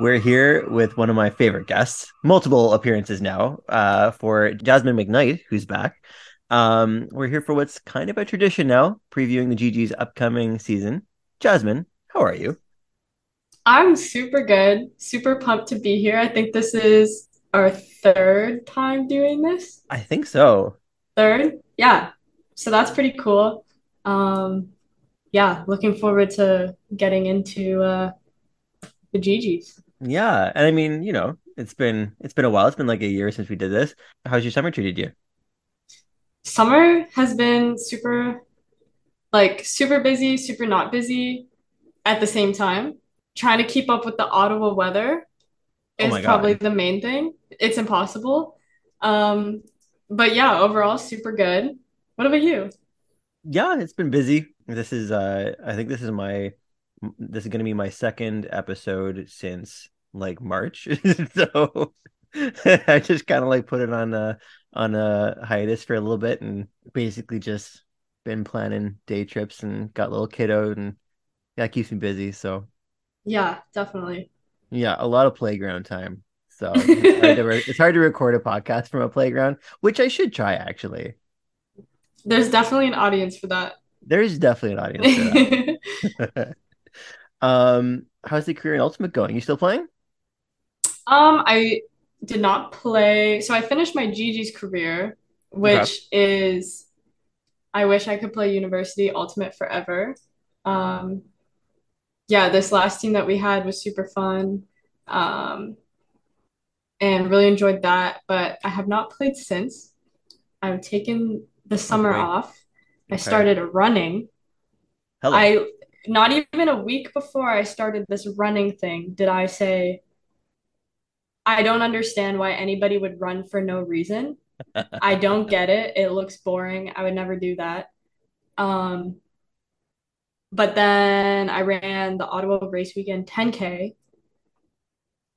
We're here with one of my favorite guests, multiple appearances now, for Jasmine McKnight, who's back. We're here for what's kind of a tradition now, previewing the Gee-Gees' upcoming season. Jasmine, how are you? I'm super good, super pumped to be here. I think this is our third time doing this. I think so. Third? Yeah. So that's pretty cool. Yeah, looking forward to getting into the Gee-Gees. Yeah, and I mean, you know, it's been a while. It's been like a year since we did this. How's your summer treated you? Summer has been super busy, super not busy at the same time. Trying to keep up with the Ottawa weather is probably the main thing. It's impossible. But yeah, overall, super good. What about you? Yeah, it's been busy. This is I think this is going to be my second episode since like March. So I just kind of like put it on a hiatus for a little bit and basically just been planning day trips and got a little kiddo, and that keeps me busy. So yeah, definitely. Yeah, a lot of playground time. So it's hard to record a podcast from a playground, which I should try actually. There's definitely an audience for that. How's the career in Ultimate going? You still playing? I did not play. So I finished my Gee-Gees career, which is, I wish I could play University Ultimate forever. Yeah, this last team that we had was super fun, and really enjoyed that. But I have not played since. I've taken the summer off. I started running. Hello. Not even a week before I started this running thing, did I say, I don't understand why anybody would run for no reason. I don't get it. It looks boring. I would never do that. But then I ran the Ottawa race weekend 10K.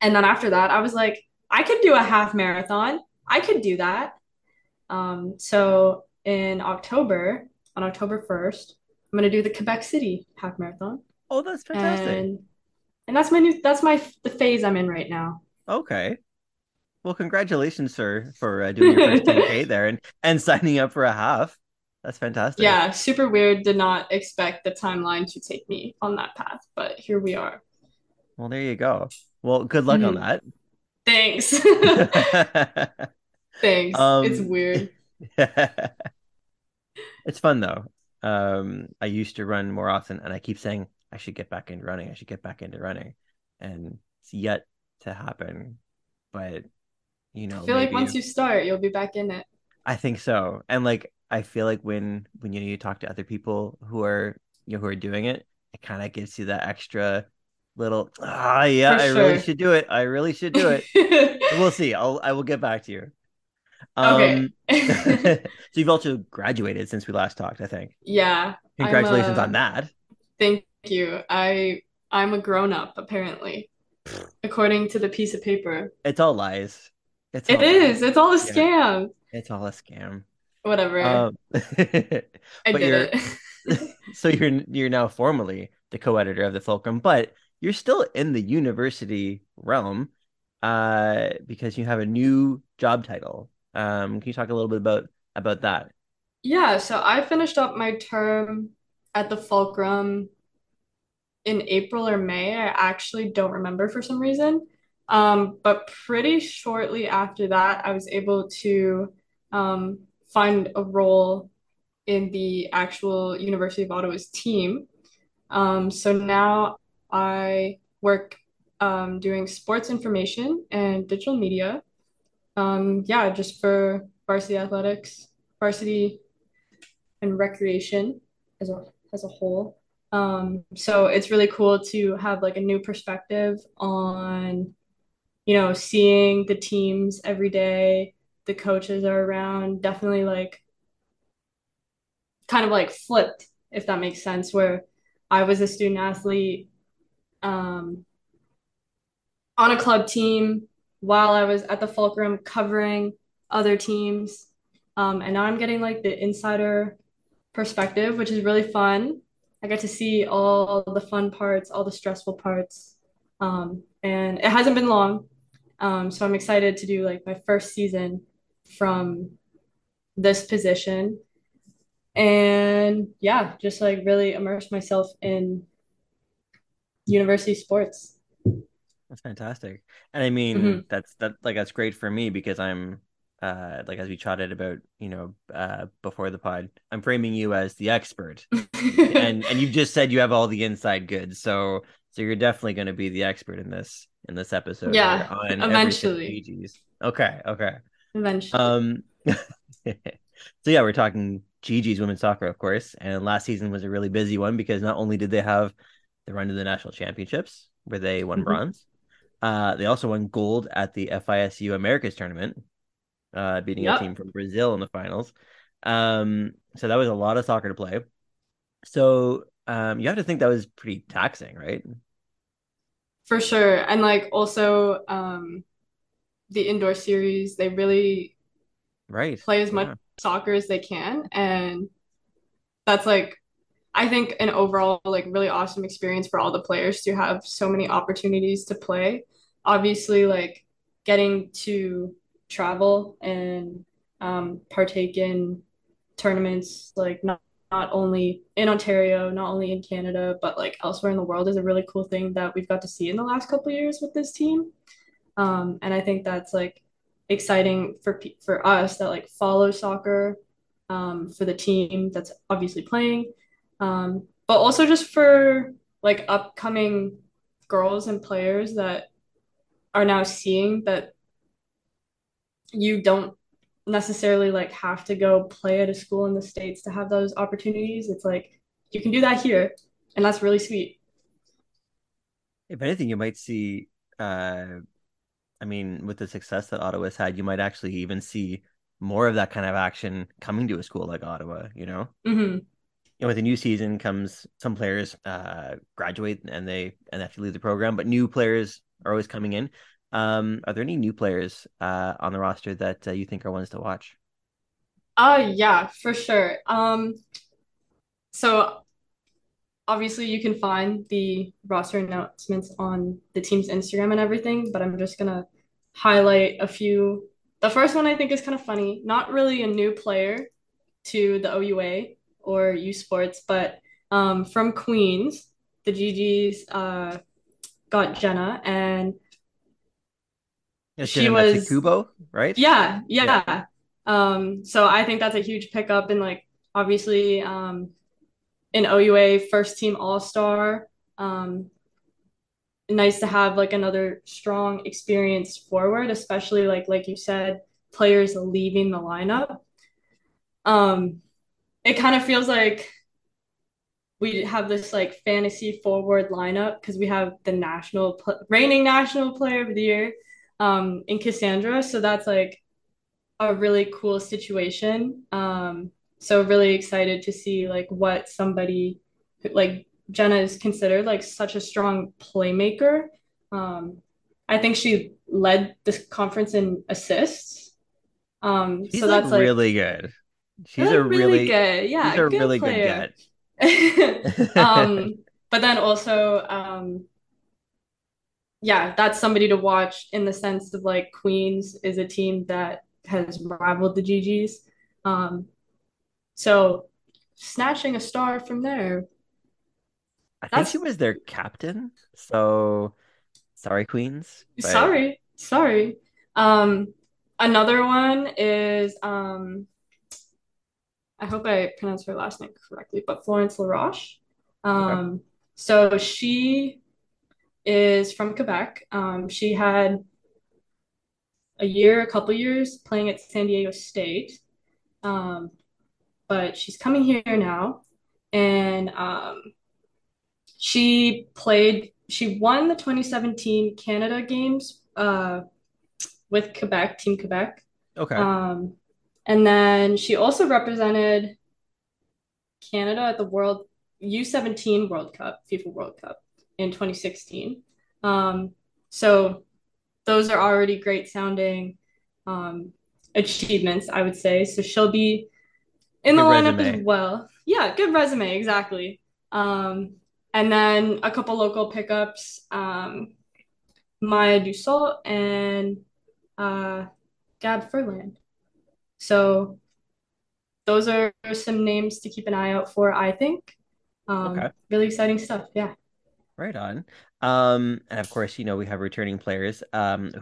And then after that, I was like, I could do a half marathon. I could do that. So in October, on October 1st, I'm going to do the Quebec City half marathon. Oh, that's fantastic. And that's my the phase I'm in right now. Okay. Well, congratulations, sir, for doing your first 10K there and signing up for a half. That's fantastic. Yeah, super weird. Did not expect the timeline to take me on that path, but here we are. Well, there you go. Well, good luck on that. Thanks. Thanks. It's weird. It's fun, though. I used to run more often, and I keep saying I should get back into running. And it's yet to happen. But you know, I feel like once you start, you'll be back in it. I think so. And like, I feel like when you talk to other people who are doing it, it kind of gives you that extra little really should do it. We'll see. I will get back to you. Okay. So you've also graduated since we last talked, I think. Yeah. Congratulations on that. Thank you. I'm a grown-up, apparently, according to the piece of paper. It's all lies. It is. It's all a scam. It's all a scam. Whatever. So you're now formally the co-editor of the Fulcrum, but you're still in the university realm because you have a new job title. Can you talk a little bit about that? Yeah, so I finished up my term at the Fulcrum in April or May. I actually don't remember for some reason. But pretty shortly after that, I was able to find a role in the actual University of Ottawa's team. So now I work doing sports information and digital media. Just for varsity athletics, varsity and recreation as a whole. So it's really cool to have like a new perspective on, you know, seeing the teams every day, the coaches are around, definitely like kind of like flipped, if that makes sense, where I was a student athlete on a club team while I was at the Fulcrum covering other teams. And now I'm getting like the insider perspective, which is really fun. I got to see all the fun parts, all the stressful parts, and it hasn't been long. So I'm excited to do like my first season from this position, and yeah, just like really immerse myself in university sports. That's fantastic. And I mean, that's great for me because I'm like, as we chatted about, you know, before the pod, I'm framing you as the expert and you just said you have all the inside goods. So you're definitely going to be the expert in this episode. Yeah. On eventually. Okay. Eventually. So yeah, we're talking Gee-Gees women's soccer, of course. And last season was a really busy one because not only did they have the run to the national championships where they won bronze, they also won gold at the FISU Americas tournament, beating a team from Brazil in the finals. So that was a lot of soccer to play. So you have to think that was pretty taxing, right? For sure. And like also the indoor series, they really play as much soccer as they can. And that's like, I think, an overall like really awesome experience for all the players to have so many opportunities to play. Obviously, like getting to travel and partake in tournaments, like not only in Ontario, not only in Canada, but like elsewhere in the world is a really cool thing that we've got to see in the last couple of years with this team. And I think that's like exciting for us that like follow soccer, for the team that's obviously playing. But also just for like upcoming girls and players that are now seeing that you don't necessarily like have to go play at a school in the States to have those opportunities. It's like, you can do that here, and that's really sweet. If anything, you might see, I mean, with the success that Ottawa's had, you might actually even see more of that kind of action coming to a school like Ottawa, you know? Mm-hmm. And with a new season comes some players graduate and they have to leave the program, but new players are always coming in. Are there any new players on the roster that you think are ones to watch? Yeah, for sure. So obviously you can find the roster announcements on the team's Instagram and everything, but I'm just going to highlight a few. The first one I think is kind of funny, not really a new player to the OUA or USports, but from Queens, the Gee-Gees got Jenna, and she was Kubo, right? Yeah. So I think that's a huge pickup, and like obviously an OUA first team all-star. Nice to have like another strong experienced forward, especially like you said, players leaving the lineup. It kind of feels like we have this like fantasy forward lineup because we have the reigning national player of the year in Cassandra. So that's like a really cool situation. So really excited to see like what somebody like Jenna is considered like such a strong playmaker. I think she led this conference in assists. She's so that's like really good. She's a really good, yeah, a really good get. But then also, yeah, that's somebody to watch in the sense of like Queens is a team that has rivaled the Gee-Gees. So snatching a star from there. I think she was their captain. So sorry, Queens. But... Sorry. Another one is. I hope I pronounced her last name correctly, but Florence LaRoche. So she is from Quebec. She had a couple years playing at San Diego State. But she's coming here now, and she won the 2017 Canada Games with Quebec, Team Quebec. Okay. And then she also represented Canada at the U17 World Cup, FIFA World Cup in 2016. So those are already great sounding achievements, I would say. So she'll be in the lineup as well. Yeah, good resume, exactly. And then a couple local pickups. Maya Dussault and Gab Furland. So those are some names to keep an eye out for, I think. Okay. Really exciting stuff. Yeah. Right on. And of course, you know, we have returning players. What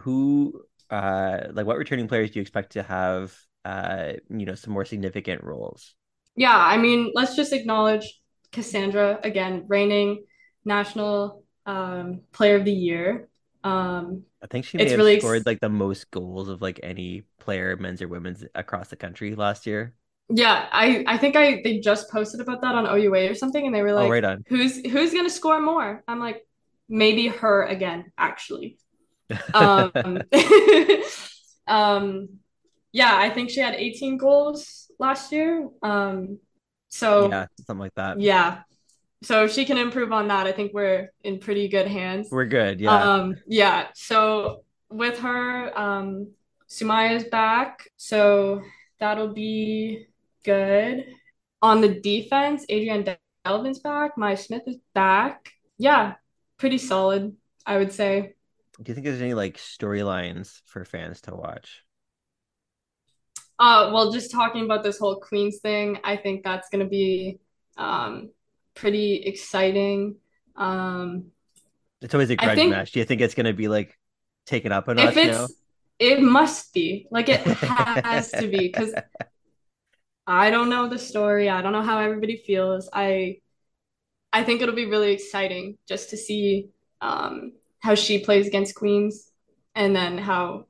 returning players do you expect to have, you know, some more significant roles? Yeah, I mean, let's just acknowledge Cassandra, again, reigning National Player of the Year. I think she may have scored like the most goals of like any player, men's or women's, across the country last year. Yeah, I think they just posted about that on OUA or something, and they were like, right on. Who's gonna score more? I'm like, maybe her again, actually. Yeah, I think she had 18 goals last year. So yeah, something like that. Yeah. So if she can improve on that, I think we're in pretty good hands. We're good, yeah. Yeah. So with her, Sumaya's back, so that'll be good. On the defense, Adrian Delvin's back. Maya Smith is back. Yeah, pretty solid, I would say. Do you think there's any like storylines for fans to watch? Well, just talking about this whole Queens thing, I think that's going to be pretty exciting. It's always a grudge match. Do you think it's going to be like taken up a notch now? It must be. Like, it has to be, because I don't know the story. I don't know how everybody feels. I think it'll be really exciting just to see how she plays against Queens and then how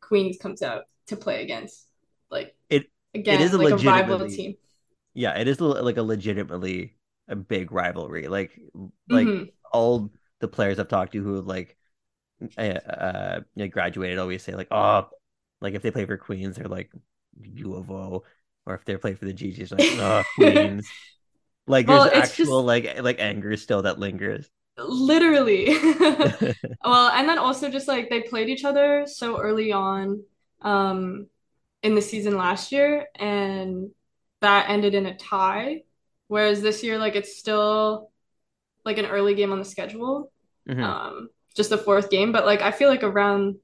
Queens comes out to play against. Like, it is like a rival team. Yeah, it is like a legitimately a big rivalry. Like mm-hmm. all the players I've talked to who like graduated always say like, oh, like if they play for Queens, they're like U of O, or if they're playing for the Gee-Gees, like, oh, Queens. Like, well, there's actual just... like anger still that lingers. Literally. Well, and then also just like they played each other so early on in the season last year, and that ended in a tie, whereas this year, like, it's still like an early game on the schedule. Mm-hmm. Just the fourth game, but like I feel like around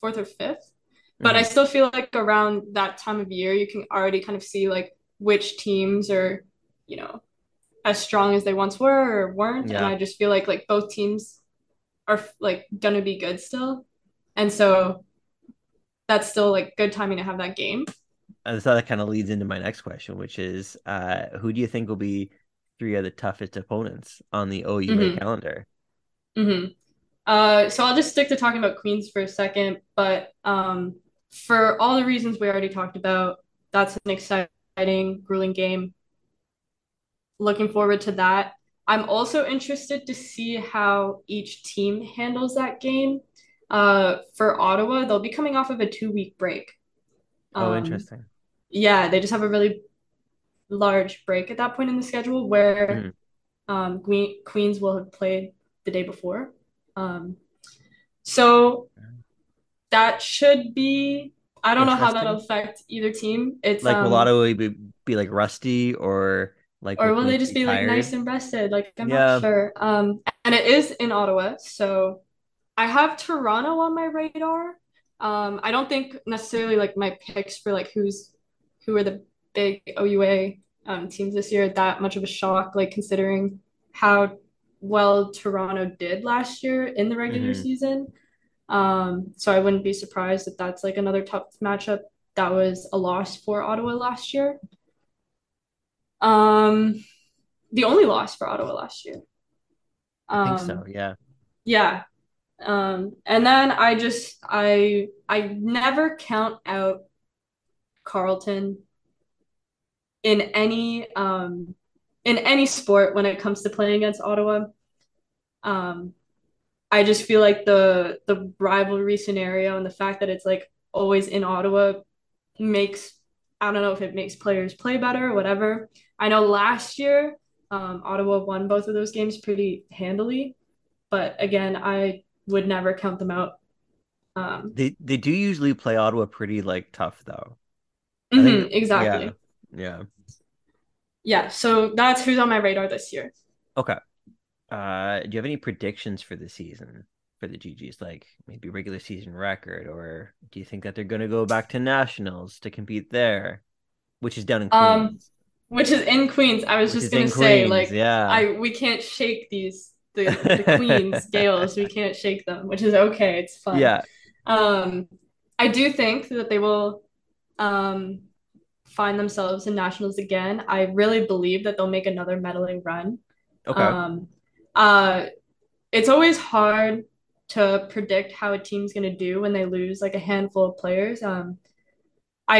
fourth or fifth, mm-hmm. but I still feel like around that time of year you can already kind of see like which teams are, you know, as strong as they once were or weren't. Yeah. And I just feel like both teams are like gonna be good still, and so that's still like good timing to have that game. And so that kind of leads into my next question, which is, who do you think will be three of the toughest opponents on the OUA mm-hmm. calendar? Mm-hmm. So I'll just stick to talking about Queens for a second, but for all the reasons we already talked about, that's an exciting, grueling game. Looking forward to that. I'm also interested to see how each team handles that game. For Ottawa, they'll be coming off of a 2-week break. Interesting. Yeah, they just have a really large break at that point in the schedule where Queens will have played the day before. So that should be, I don't know how that'll affect either team. It's like, will Ottawa be like rusty or like, or will they just be tired? Like nice and rested? Like, I'm not sure. And it is in Ottawa, so I have Toronto on my radar. I don't think necessarily like my picks for like who are the big OUA teams this year that much of a shock, like considering how well Toronto did last year in the regular mm-hmm. season. So I wouldn't be surprised if that's like another tough matchup that was a loss for Ottawa last year. The only loss for Ottawa last year. I think so, yeah. Yeah. And then I never count out Carleton in any sport when it comes to playing against Ottawa. I just feel like the rivalry scenario and the fact that it's like always in Ottawa makes, I don't know if it makes players play better or whatever. I know last year Ottawa won both of those games pretty handily, but again, I would never count them out. They do usually play Ottawa pretty like tough though. Mm-hmm, exactly. Yeah. Yeah, so that's who's on my radar this year. Okay. Do you have any predictions for the season? for the Gee-Gees, like maybe regular season record, or do you think that they're going to go back to nationals to compete there, which is down in Queens? Which is in Queens. I was just going to say, Queens, like, yeah, we can't shake the Queens Gales. We can't shake them, which is okay. It's fun. Yeah. I do think that they will find themselves in nationals again. I really believe that they'll make another medaling run. Okay. It's always hard to predict how a team's going to do when they lose like a handful of players. I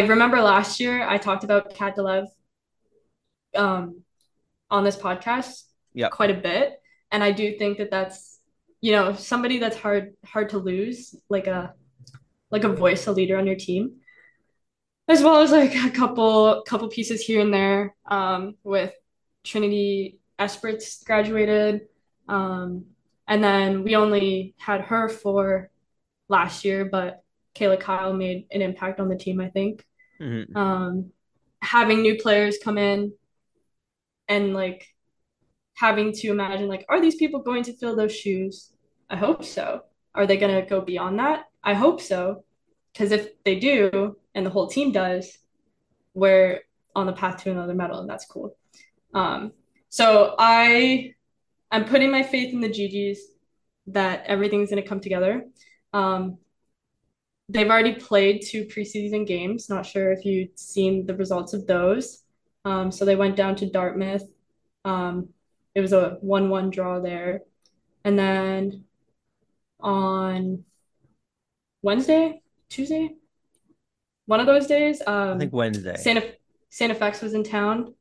remember last year I talked about Kat Delev on this podcast quite a bit. And I do think that that's, you know, somebody that's hard to lose, like a voice, a leader on your team, as well as like a couple pieces here and there with Trinity Espiritz graduated. And then we only had her for last year, but Kayla Kyle made an impact on the team, I think. Mm-hmm. Having new players come in and like having to imagine, like, are these people going to fill those shoes? I hope so. Are they going to go beyond that? I hope so. Because if they do, and the whole team does, we're on the path to another medal, and that's cool. So I'm putting my faith in the Gee-Gees that everything's going to come together. They've already played 2 preseason games. Not sure if you've seen the results of those. So they went down to Dartmouth. It was a 1-1 draw there. And then on Tuesday, one of those days, I think Wednesday, Santa Fex was in town.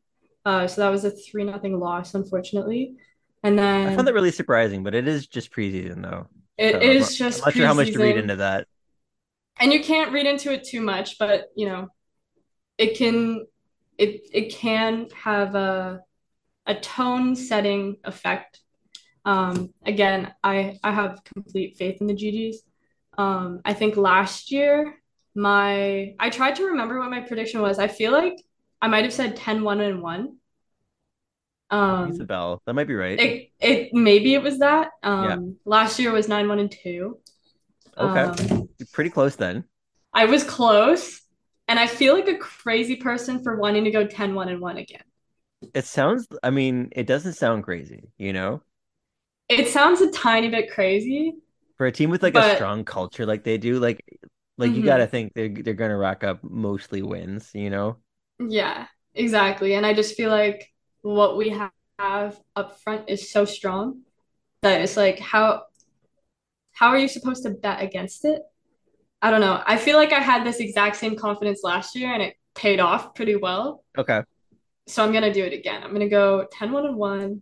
So that was a 3-0 loss, unfortunately. And then I found that really surprising, but it is just preseason, though. I'm not sure how much to read into that. And you can't read into it too much, but you know, it can have a tone setting effect. Again, I have complete faith in the Gee-Gees. I think last year I tried to remember what my prediction was. I feel like I might have said 10-1-1. Isabel, that might be right. It maybe it was that. Last year was 9-1-2. Okay. Pretty close then. I was close, and I feel like a crazy person for wanting to go 10-1-1 again. It doesn't sound crazy, you know? It sounds a tiny bit crazy. For a team with a strong culture like they do, like mm-hmm. You got to think they're going to rack up mostly wins, you know? Yeah, exactly. And I just feel like what we have up front is so strong that it's like, how are you supposed to bet against it? I don't know. I feel like I had this exact same confidence last year, and it paid off pretty well. Okay. So I'm going to do it again. I'm going to go 10-1-1,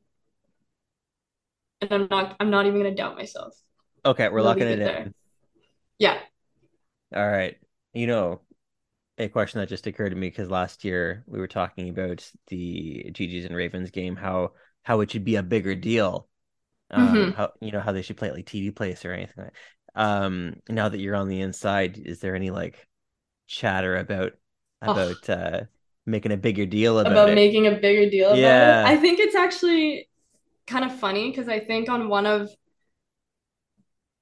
and I'm not even going to doubt myself. Okay, we're locking it in. There. Yeah. All right. You know, a question that just occurred to me, because last year we were talking about the Gee-Gees and Ravens game, how it should be a bigger deal, mm-hmm. how they should play it like TD Place or anything like that. Now that you're on the inside, is there any like chatter about making a bigger deal about it? Making a bigger deal about it? I think it's actually kind of funny, because I think on one of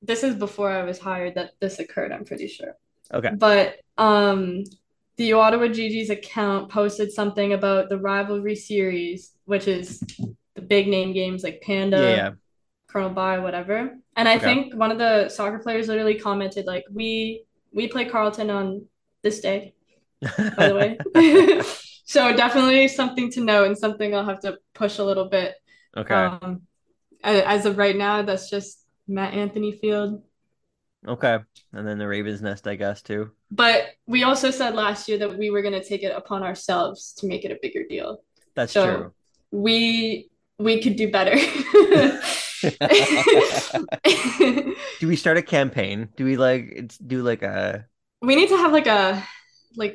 this is before I was hired that this occurred, I'm pretty sure. Okay. But the Ottawa Gee-Gees account posted something about the rivalry series, which is the big name games like Panda, Colonel By, whatever. And I think one of the soccer players literally commented, like, we play Carleton on this day, by the way. So definitely something to note, and something I'll have to push a little bit. Okay. As of right now, that's just Matt Anthony Field. Okay. And then the Ravens Nest, I guess, too. But we also said last year that we were going to take it upon ourselves to make it a bigger deal. That's true. We could do better. Do we start a campaign? Do we we need to have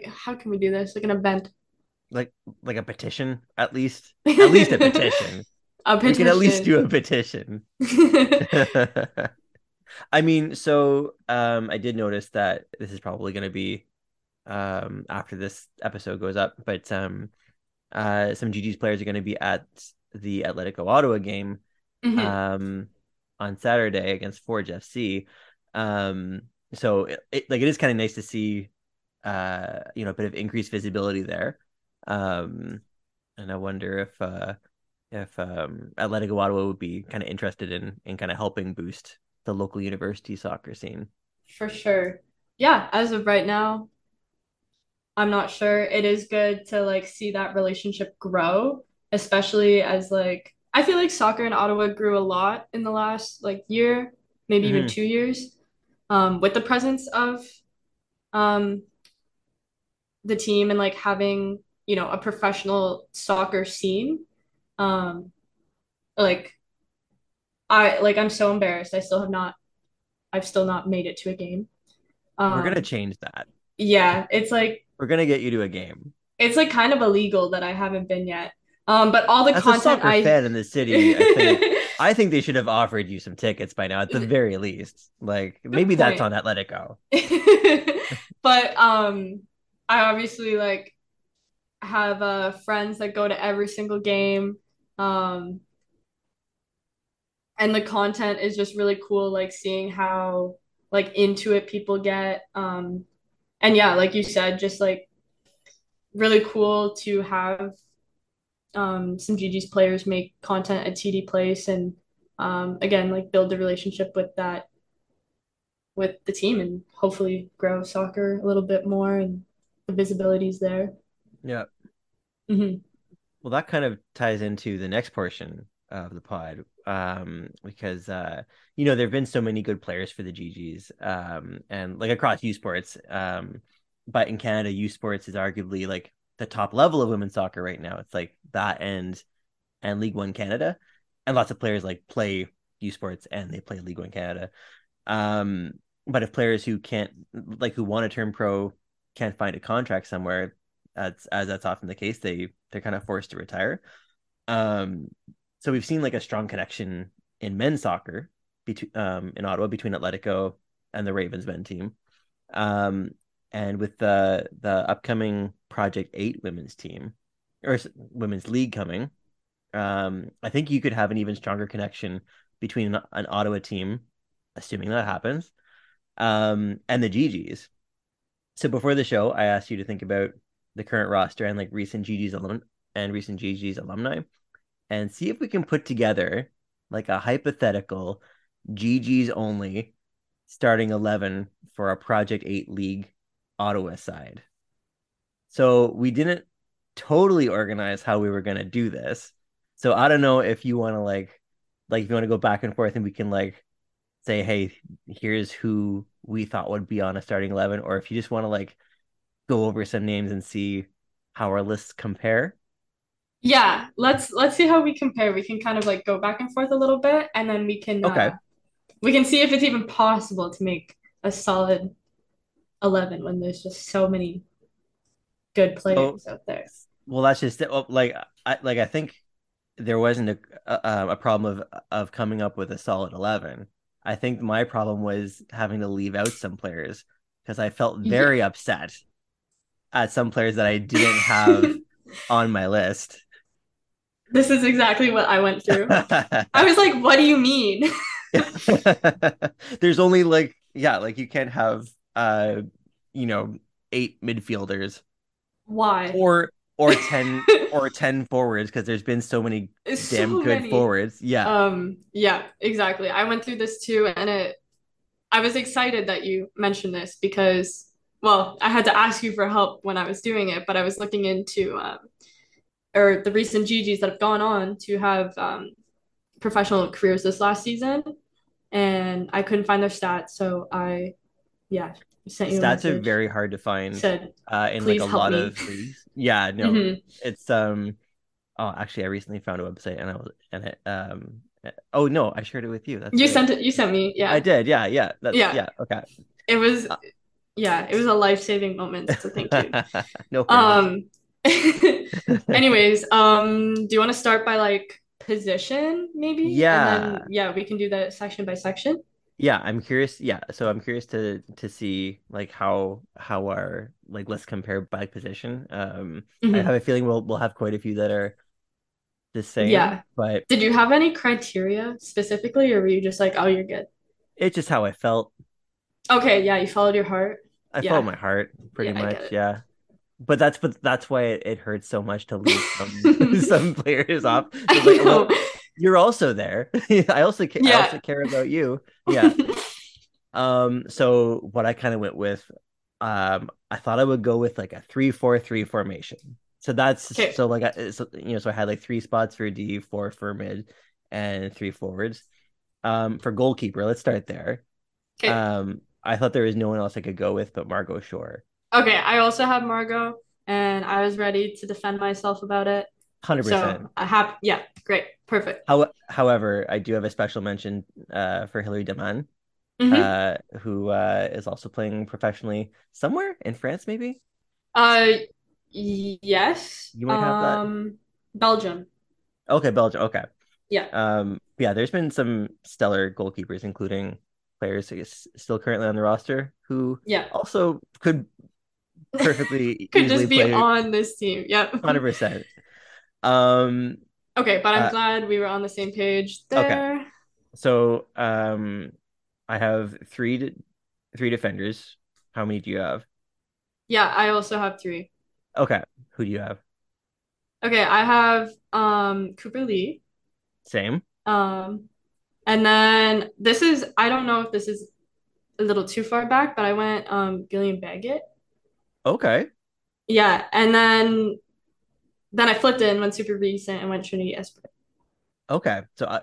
how can we do this? Like an event. Like a petition, at least a petition. A petition. We can at least do a petition. I did notice that this is probably going to be after this episode goes up, but some Gee-Gees players are going to be at the Atletico Ottawa game. Mm-hmm. on Saturday against Forge FC. So it is kind of nice to see, a bit of increased visibility there. And I wonder if Atletico Ottawa would be kind of interested in kind of helping boost the local university soccer scene. For sure. Yeah. As of right now, I'm not sure. It is good to see that relationship grow, especially as I feel like soccer in Ottawa grew a lot in the last year, maybe even 2 years, with the presence of the team and having, a professional soccer scene. I'm so embarrassed. I've still not made it to a game. We're going to change that. Yeah. It's we're going to get you to a game. It's kind of illegal that I haven't been yet. But all the as content I fan in the city, I think they should have offered you some tickets by now, at the very least. Maybe that's on Atletico. But I obviously have friends that go to every single game, and the content is just really cool. Seeing how into it people get, and yeah, like you said, just really cool to have. Some Gee-Gees players make content at TD Place and again build the relationship with the team and hopefully grow soccer a little bit more, and the visibility's there. Yeah. Mm-hmm. Well, that kind of ties into the next portion of the pod, because there've been so many good players for the Gee-Gees, and across USports, but in Canada, USports is arguably the top level of women's soccer right now. It's that and League One Canada, and lots of players play USports and they play League One Canada. But if players who can't, who want to turn pro, can't find a contract somewhere, as that's often the case, they're kind of forced to retire. So we've seen a strong connection in men's soccer between in Ottawa between Atletico and the Ravens men team. And with the upcoming Project 8 women's team or women's league coming, I think you could have an even stronger connection between an Ottawa team, assuming that happens, and the Gee-Gees. So before the show, I asked you to think about the current roster and recent Gee-Gees alumni, and see if we can put together a hypothetical Gee-Gees only starting 11 for a Project 8 league Ottawa side. So we didn't totally organize how we were going to do this. So I don't know if you want to if you want to go back and forth, and we can say, hey, here's who we thought would be on a starting 11, or if you just want to go over some names and see how our lists compare. Yeah, let's see how we compare. We can kind of go back and forth a little bit, and then we can we can see if it's even possible to make a solid 11 when there's just so many good players out there. Well, that's just I think there wasn't a problem of coming up with a solid 11. I think my problem was having to leave out some players, because I felt very upset at some players that I didn't have on my list. This is exactly what I went through. I was like, what do you mean? There's only you can't have 8 midfielders. Why? Or 10 or 10 forwards, because there's been so many forwards. Yeah. Yeah, exactly. I went through this too, and I was excited that you mentioned this because, well, I had to ask you for help when I was doing it, but I was looking into or the recent Gee-Gees that have gone on to have professional careers this last season, and I couldn't find their stats, so stats are very hard to find. Said, in a lot of leagues. Yeah, no, it's actually I recently found a website, and I shared it with you. That's you sent it. You sent me. Yeah, I did. Yeah. Yeah. Okay. It was, it was a life-saving moment. So thank you. No problem. Anyways, do you want to start by position maybe? Yeah. And then, we can do that section by section. Yeah, I'm curious. Yeah, so I'm curious to see how our let's compare by position. I have a feeling we'll have quite a few that are the same. Yeah. But did you have any criteria specifically, or were you just like, oh, you're good? It's just how I felt. Okay. Yeah. You followed your heart. I followed my heart pretty much. Yeah. But that's why it hurts so much to leave some, some players off. Like, well, you're also there. I also care about you. Yeah. So what I kind of went with, I thought I would go with like a 3-4-3 formation. So that's okay. So I had like 3 spots for D, 4 for mid, and 3 forwards. For goalkeeper, let's start there. Okay. I thought there was no one else I could go with but Margot Shore. Okay, I also have Margot, and I was ready to defend myself about it. 100%. So I have, yeah, great, perfect. However, I do have a special mention for Hilary Daman, mm-hmm. who is also playing professionally somewhere in France, maybe. Yes. You might have that. Belgium. Okay, Belgium. Okay. Yeah. Yeah. There's been some stellar goalkeepers, including players still currently on the roster who also could perfectly could just be on this team. Yep. 100%. Okay, but I'm glad we were on the same page there. Okay. So I have three defenders. How many do you have? Yeah, I also have 3. Okay. Who do you have? Okay, I have Cooper Lee. Same. And then I don't know if this is a little too far back, but I went Gillian Baggett. Okay. Yeah, and then I flipped it and went super recent and went Trinity Espiritz. Okay, so I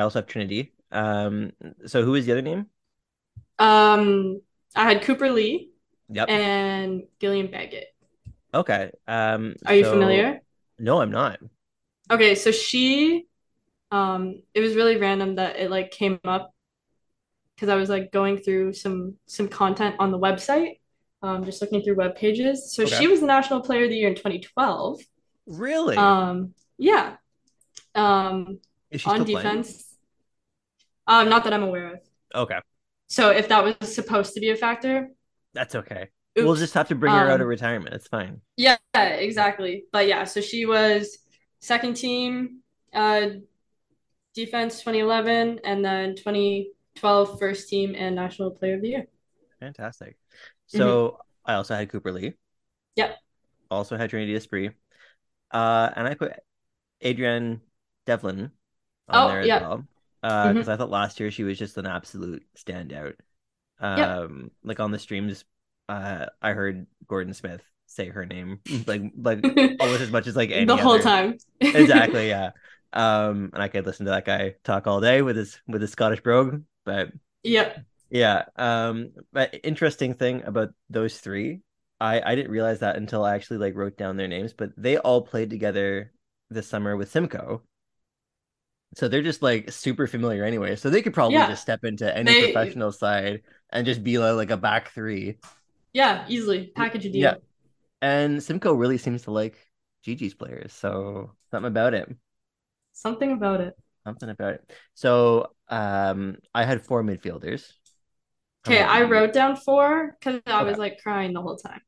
also have Trinity. So who is the other name? I had Cooper Lee. Yep. And Gillian Baggett. Okay. Are you familiar? No, I'm not. Okay, so she. It was really random that it like came up because I was like going through some content on the website, just looking through web pages. So she was the National Player of the Year in 2012. Really? Yeah. Is she on still defense? Playing? Not that I'm aware of. Okay. So if that was supposed to be a factor, that's okay. Oops. We'll just have to bring her out of retirement. It's fine. Yeah, exactly. But yeah, so she was second team. Defense 2011, and then 2012 first team and National Player of the Year. Fantastic. So I also had Cooper Lee. Yep. Also had Trinity Esprit. And I put Adrienne Devlin on there as well. Because I thought last year she was just an absolute standout. Like on the streams, I heard Gordon Smith say her name like almost as much as like any the whole time. Exactly, yeah. And I could listen to that guy talk all day with his Scottish brogue, but yeah. But interesting thing about those 3, I didn't realize that until I actually like wrote down their names, but they all played together this summer with Simcoe, so they're just like super familiar anyway. So they could probably just step into any professional side and just be like a back 3. Yeah, easily package a deal. Yeah, and Simcoe really seems to like Gee-Gees players, so something about it. So I had 4 midfielders. Okay, I wrote down 4 because I was like crying the whole time.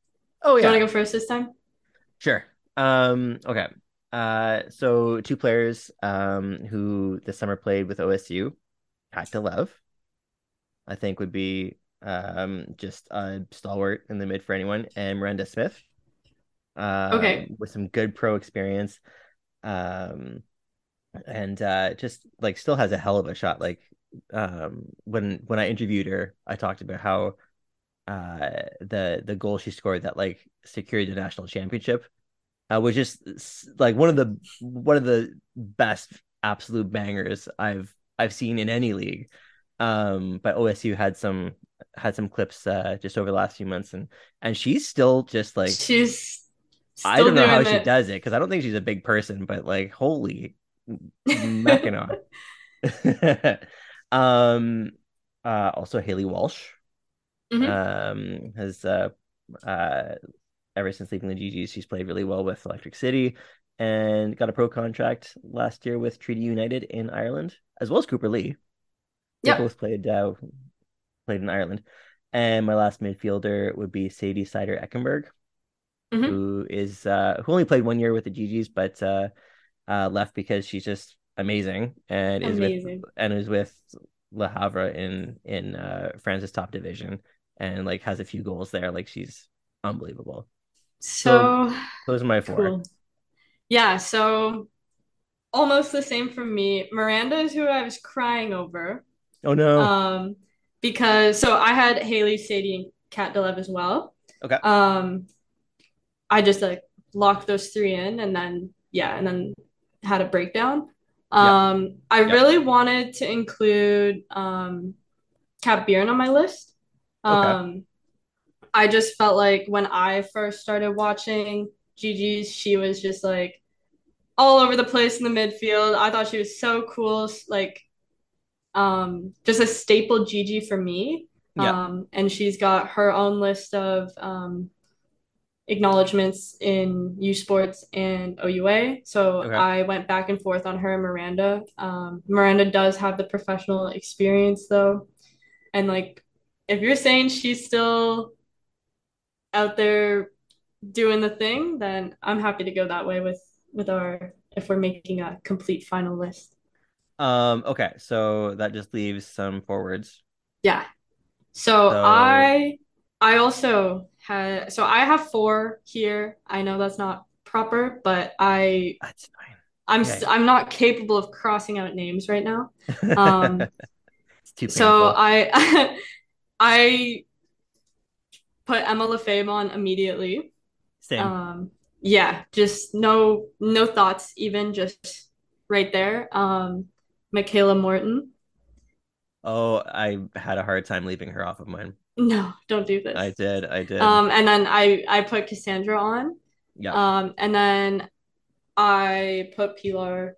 Oh yeah. Do you want to go first this time? Sure. Okay. So 2 players who this summer played with OSU, Kat Delev, I think would be just a stalwart in the mid for anyone, and Miranda Smith. With some good pro experience. And just like still has a hell of a shot. Like when I interviewed her, I talked about how the goal she scored that like secured the national championship was just like one of the best absolute bangers I've seen in any league. But OSU had some clips just over the last few months, and she's still just like I don't know how she does it because I don't think she's a big person, but like holy. Also Haley Walsh has ever since leaving the Gee-Gees, she's played really well with Electric City and got a pro contract last year with Treaty United in Ireland, as well as Cooper Lee. They both played in Ireland. And my last midfielder would be Sadie Sider-Eckenberg, who only played 1 year with the Gee-Gees, but left because she's just amazing and is with Lefebvre in France's top division, and like has a few goals there. Like, she's unbelievable. So those are my four. Cool. Yeah, so almost the same for me. Miranda is who I was crying over. Oh no. Because so I had Haley, Sadie, and Kat Delev as well. Okay. I just like locked those three in and then had a breakdown. I really wanted to include Kat Bjorn on my list. Okay. I just felt like when I first started watching Gee-Gees, she was just like all over the place in the midfield. I thought she was so cool, like just a staple Gee-Gee for me. Yeah. And she's got her own list of acknowledgements in USports and OUA. So okay. I went back and forth on her and Miranda. Miranda does have the professional experience though. And like, if you're saying she's still out there doing the thing, then I'm happy to go that way with our, if we're making a complete final list. Okay. So that just leaves some forwards. Yeah. So I also had, so I have four here. I know that's not proper, but that's fine. I'm not capable of crossing out names right now. It's too painful. So I put Emma Lefebvre on immediately. Same. Just no thoughts, even just right there. Michaela Morton. Oh, I had a hard time leaving her off of mine. No, don't do this. I did. And then I put Cassandra on. Yeah. And then I put Pilar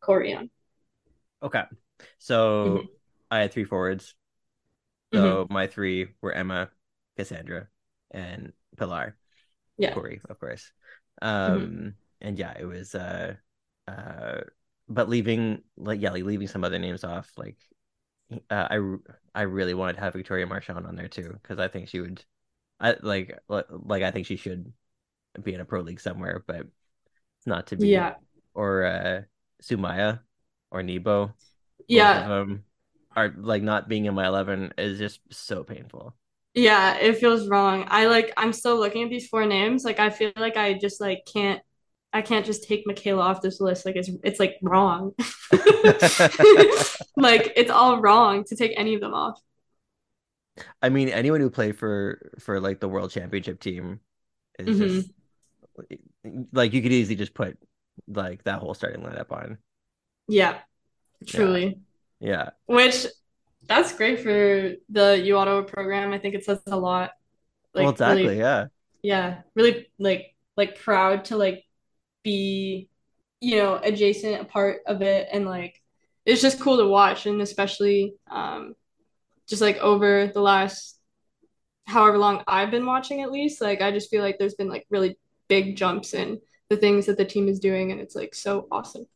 Corey on. Okay. So mm-hmm. I had three forwards. So mm-hmm. my three were Emma, Cassandra, and Pilar. Yeah. Corey, of course. Mm-hmm. And yeah, it was but leaving some other names off, like I really wanted to have Victoria Marchand on there too, because I think she would, I think she should be in a pro league somewhere, but not to be. Yeah. Or Sumaya or Nebo. Yeah. Are like not being in my 11 is just so painful. Yeah, it feels wrong. I'm still looking at these four names. Like, I feel like I just like can't. I can't just take Michaela off this list. Like, it's like wrong. Like, it's all wrong to take any of them off. I mean, anyone who played for like the world championship team is mm-hmm. just like, you could easily just put like that whole starting lineup on. Yeah, truly. Yeah. Which that's great for the U Ottawa program. I think it says a lot. Like, well, exactly. Really, yeah. Yeah. Really like proud to like be, you know, adjacent, a part of it, and like it's just cool to watch, and especially just like over the last however long I've been watching, at least, like I just feel like there's been like really big jumps in the things that the team is doing, and it's like so awesome.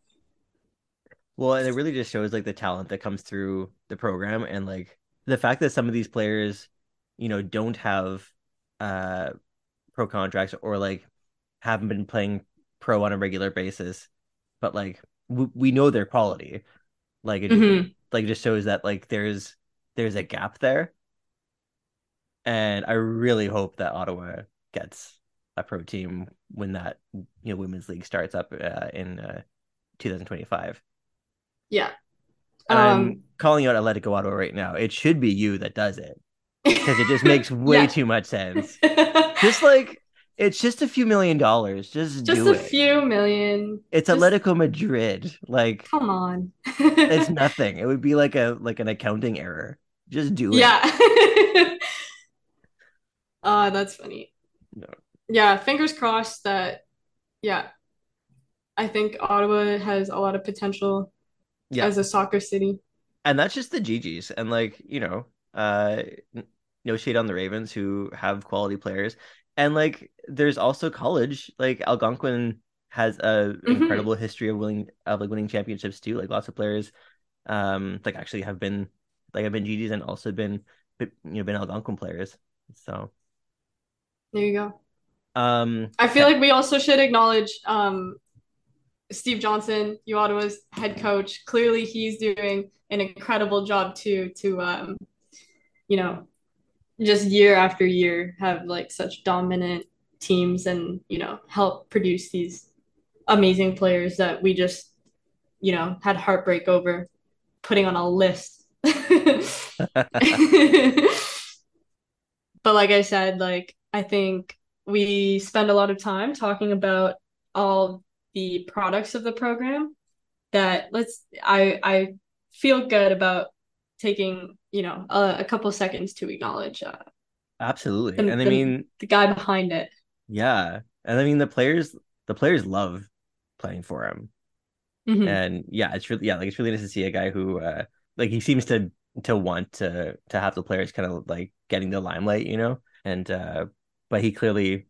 Well, and it really just shows like the talent that comes through the program, and like the fact that some of these players, you know, don't have pro contracts or like haven't been playing pro on a regular basis, but like we know their quality, like it mm-hmm. like just shows that like there's a gap there, and I really hope that Ottawa gets a pro team when that, you know, women's league starts up in 2025. Yeah. And I'm calling out Atletico Ottawa right now. It should be you that does it, because it just makes way too much sense. Just like, it's just a few $1 million. Just do it. Few million. It's just... Atletico Madrid. Like, come on. It's nothing. It would be like an accounting error. Just do it. Yeah. That's funny. No. Yeah, fingers crossed that. Yeah, I think Ottawa has a lot of potential as a soccer city. And that's just the Gee-Gees, and like, you know, no shade on the Ravens, who have quality players. And like, there's also college. Like, Algonquin has a mm-hmm. incredible history of winning championships too. Like, lots of players, like actually have been Gee-Gees and also been Algonquin players. So there you go. I feel like we also should acknowledge Steve Johnson, U Ottawa's head coach. Clearly, he's doing an incredible job too, to you know, just year after year have like such dominant teams and, you know, help produce these amazing players that we just, you know, had heartbreak over putting on a list. But like I said, like, I think we spend a lot of time talking about all the products of the program that I feel good about taking, you know, a couple seconds to acknowledge. Absolutely. And I mean, the guy behind it. Yeah. And I mean, the players love playing for him. Mm-hmm. And yeah, it's really nice to see a guy who like, he seems to want to have the players kind of like getting the limelight, you know, and but he clearly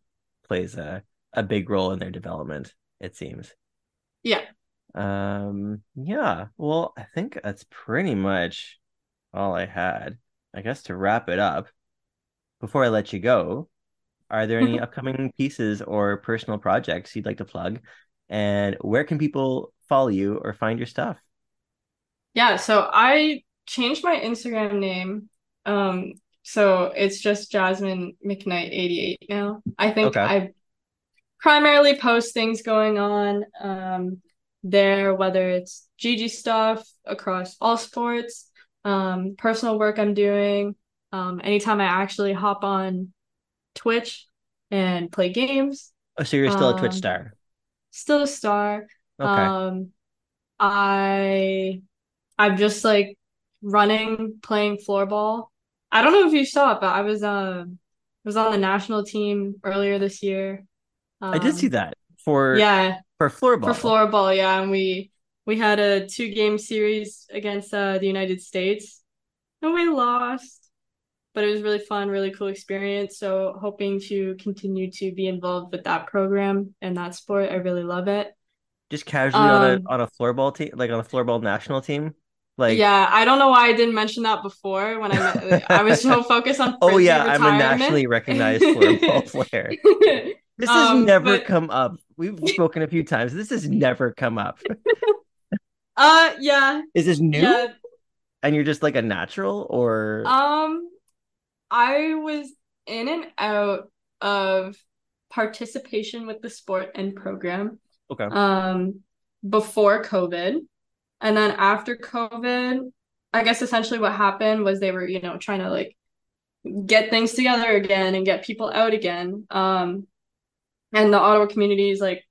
plays a big role in their development, it seems. Yeah. Yeah. Well, I think that's pretty much all I had, I guess, to wrap it up. Before I let you go, are there any upcoming pieces or personal projects you'd like to plug? And where can people follow you or find your stuff? Yeah, so I changed my Instagram name. So it's just Jasmine McKnight 88 now. I think I primarily post things going on there, whether it's Gee-Gee stuff across all sports, personal work I'm doing. Anytime I actually hop on Twitch and play games. Oh, so you're still a Twitch star? Still a star. Okay. I'm just like playing floorball. I don't know if you saw it, but I was on the national team earlier this year. I did see that for floorball. For floorball, yeah, and we had a 2-game series against the United States, and we lost. But it was really fun, really cool experience. So hoping to continue to be involved with that program and that sport. I really love it. Just casually on a floorball team, like on a floorball national team. Like, yeah, I don't know why I didn't mention that before when I was so focused on frisbee retirement. I'm a nationally recognized floorball player. This has never come up. We've spoken a few times. This has never come up. Yeah. Is this new? Yeah. And you're just like a natural, or I was in and out of participation with the sport and program before COVID. And then after COVID, I guess essentially what happened was they were, you know, trying to like get things together again and get people out again. And the Ottawa community is like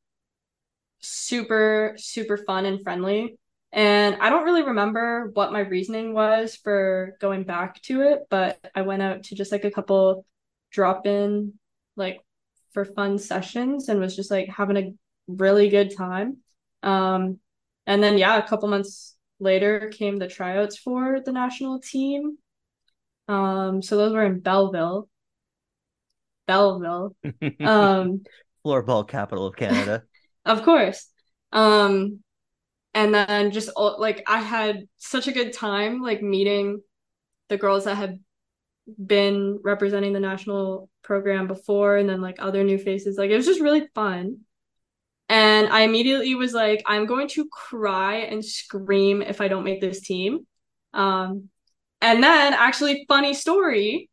super, super fun and friendly. And I don't really remember what my reasoning was for going back to it, but I went out to just like a couple drop-in, like for fun sessions, and was just like having a really good time. And then, yeah, a couple months later came the tryouts for the national team. So those were in Belleville. Floorball capital of Canada. Of course. And then just like I had such a good time like meeting the girls that had been representing the national program before, and then like other new faces. Like, it was just really fun. And I immediately was like, I'm going to cry and scream if I don't make this team. And then actually, funny story.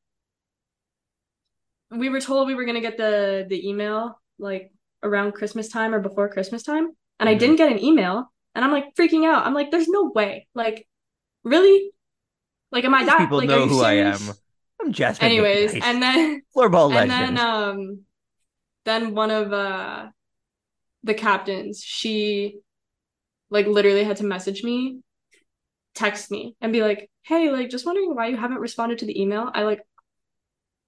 We were told we were going to get the email like around Christmas time or before Christmas time. And I didn't get an email. And I'm like freaking out. I'm like, there's no way. Like, really? Like, am I that? People like, know who I am. I'm Jasmine. Anyways, and then floorball legend. And then one of the captains, she like literally had to text me, and be like, "Hey, like, just wondering why you haven't responded to the email." I like,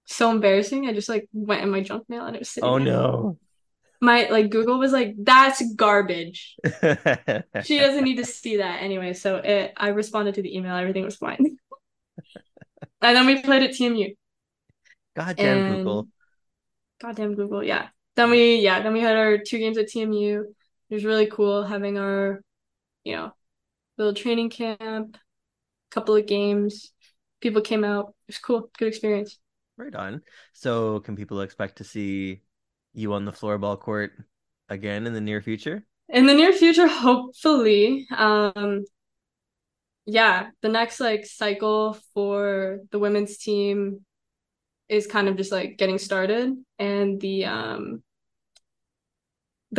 so embarrassing. I just like went in my junk mail and it was sitting. Oh no. My like Google was like, that's garbage. She doesn't need to see that anyway. So I responded to the email. Everything was fine. And then we played at TMU. Goddamn Google. Yeah. Then we had our 2 games at TMU. It was really cool having our, you know, little training camp, couple of games. People came out. It was cool. Good experience. Right on. So can people expect to see you on the floorball court again in the near future? In the near future, hopefully. Yeah, the next like cycle for the women's team is kind of just like getting started, and the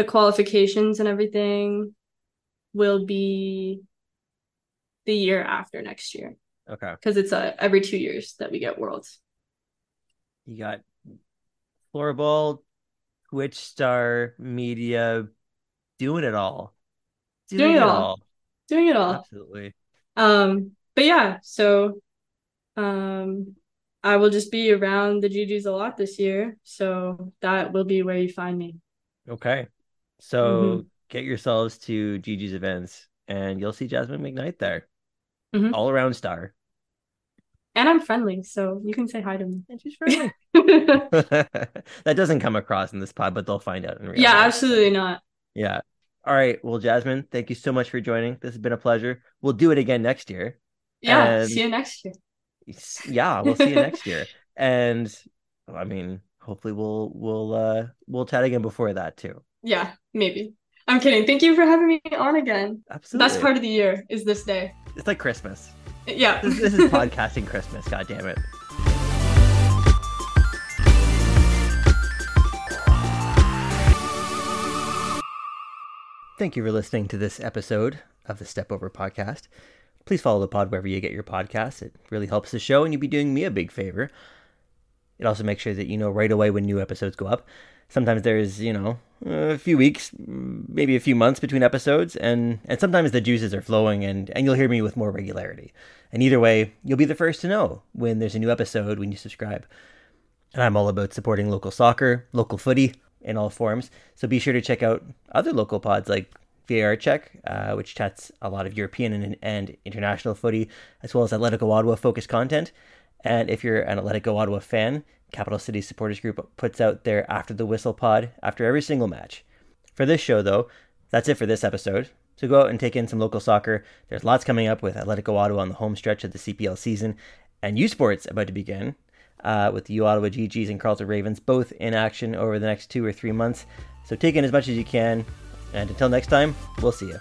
qualifications and everything will be the year after next year. Okay. Because it's every 2 years that we get Worlds. You got floorball, Twitch star, media, doing it all. Doing it all. Absolutely. But yeah, so I will just be around the Gee-Gees a lot this year, so that will be where you find me. Okay. So get yourselves to Gee-Gees events, and you'll see Jasmine McKnight there. Mm-hmm. All-around star. And I'm friendly, so you can say hi to me. And she's friendly. That doesn't come across in this pod, but they'll find out in real life. Yeah, absolutely not. Yeah. All right. Well, Jasmine, thank you so much for joining. This has been a pleasure. We'll do it again next year. Yeah. And... see you next year. Yeah, we'll see you next year. And I mean, hopefully we'll chat again before that too. Yeah, maybe. I'm kidding. Thank you for having me on again. Absolutely. Best part of the year is this day. It's like Christmas. Yeah. This is podcasting Christmas. God damn it. Thank you for listening to this episode of the Step Over Podcast. Please follow the pod wherever you get your podcasts. It really helps the show, and you'd be doing me a big favor. It also makes sure that you know right away when new episodes go up. Sometimes there's, you know, a few weeks, maybe a few months between episodes, and sometimes the juices are flowing, and you'll hear me with more regularity. And either way, you'll be the first to know when there's a new episode when you subscribe. And I'm all about supporting local soccer, local footy, in all forms. So be sure to check out other local pods like VAR Check, which chats a lot of European and international footy, as well as Atletico Ottawa focused content. And if you're an Atletico Ottawa fan, Capital City Supporters Group puts out their After the Whistle pod after every single match. For this show, though, that's it for this episode. So go out and take in some local soccer. There's lots coming up with Atletico Ottawa on the home stretch of the CPL season, and USports about to begin. With the Ottawa Gee-Gees and Carleton Ravens both in action over the next 2 or 3 months. So take in as much as you can, and until next time, we'll see you.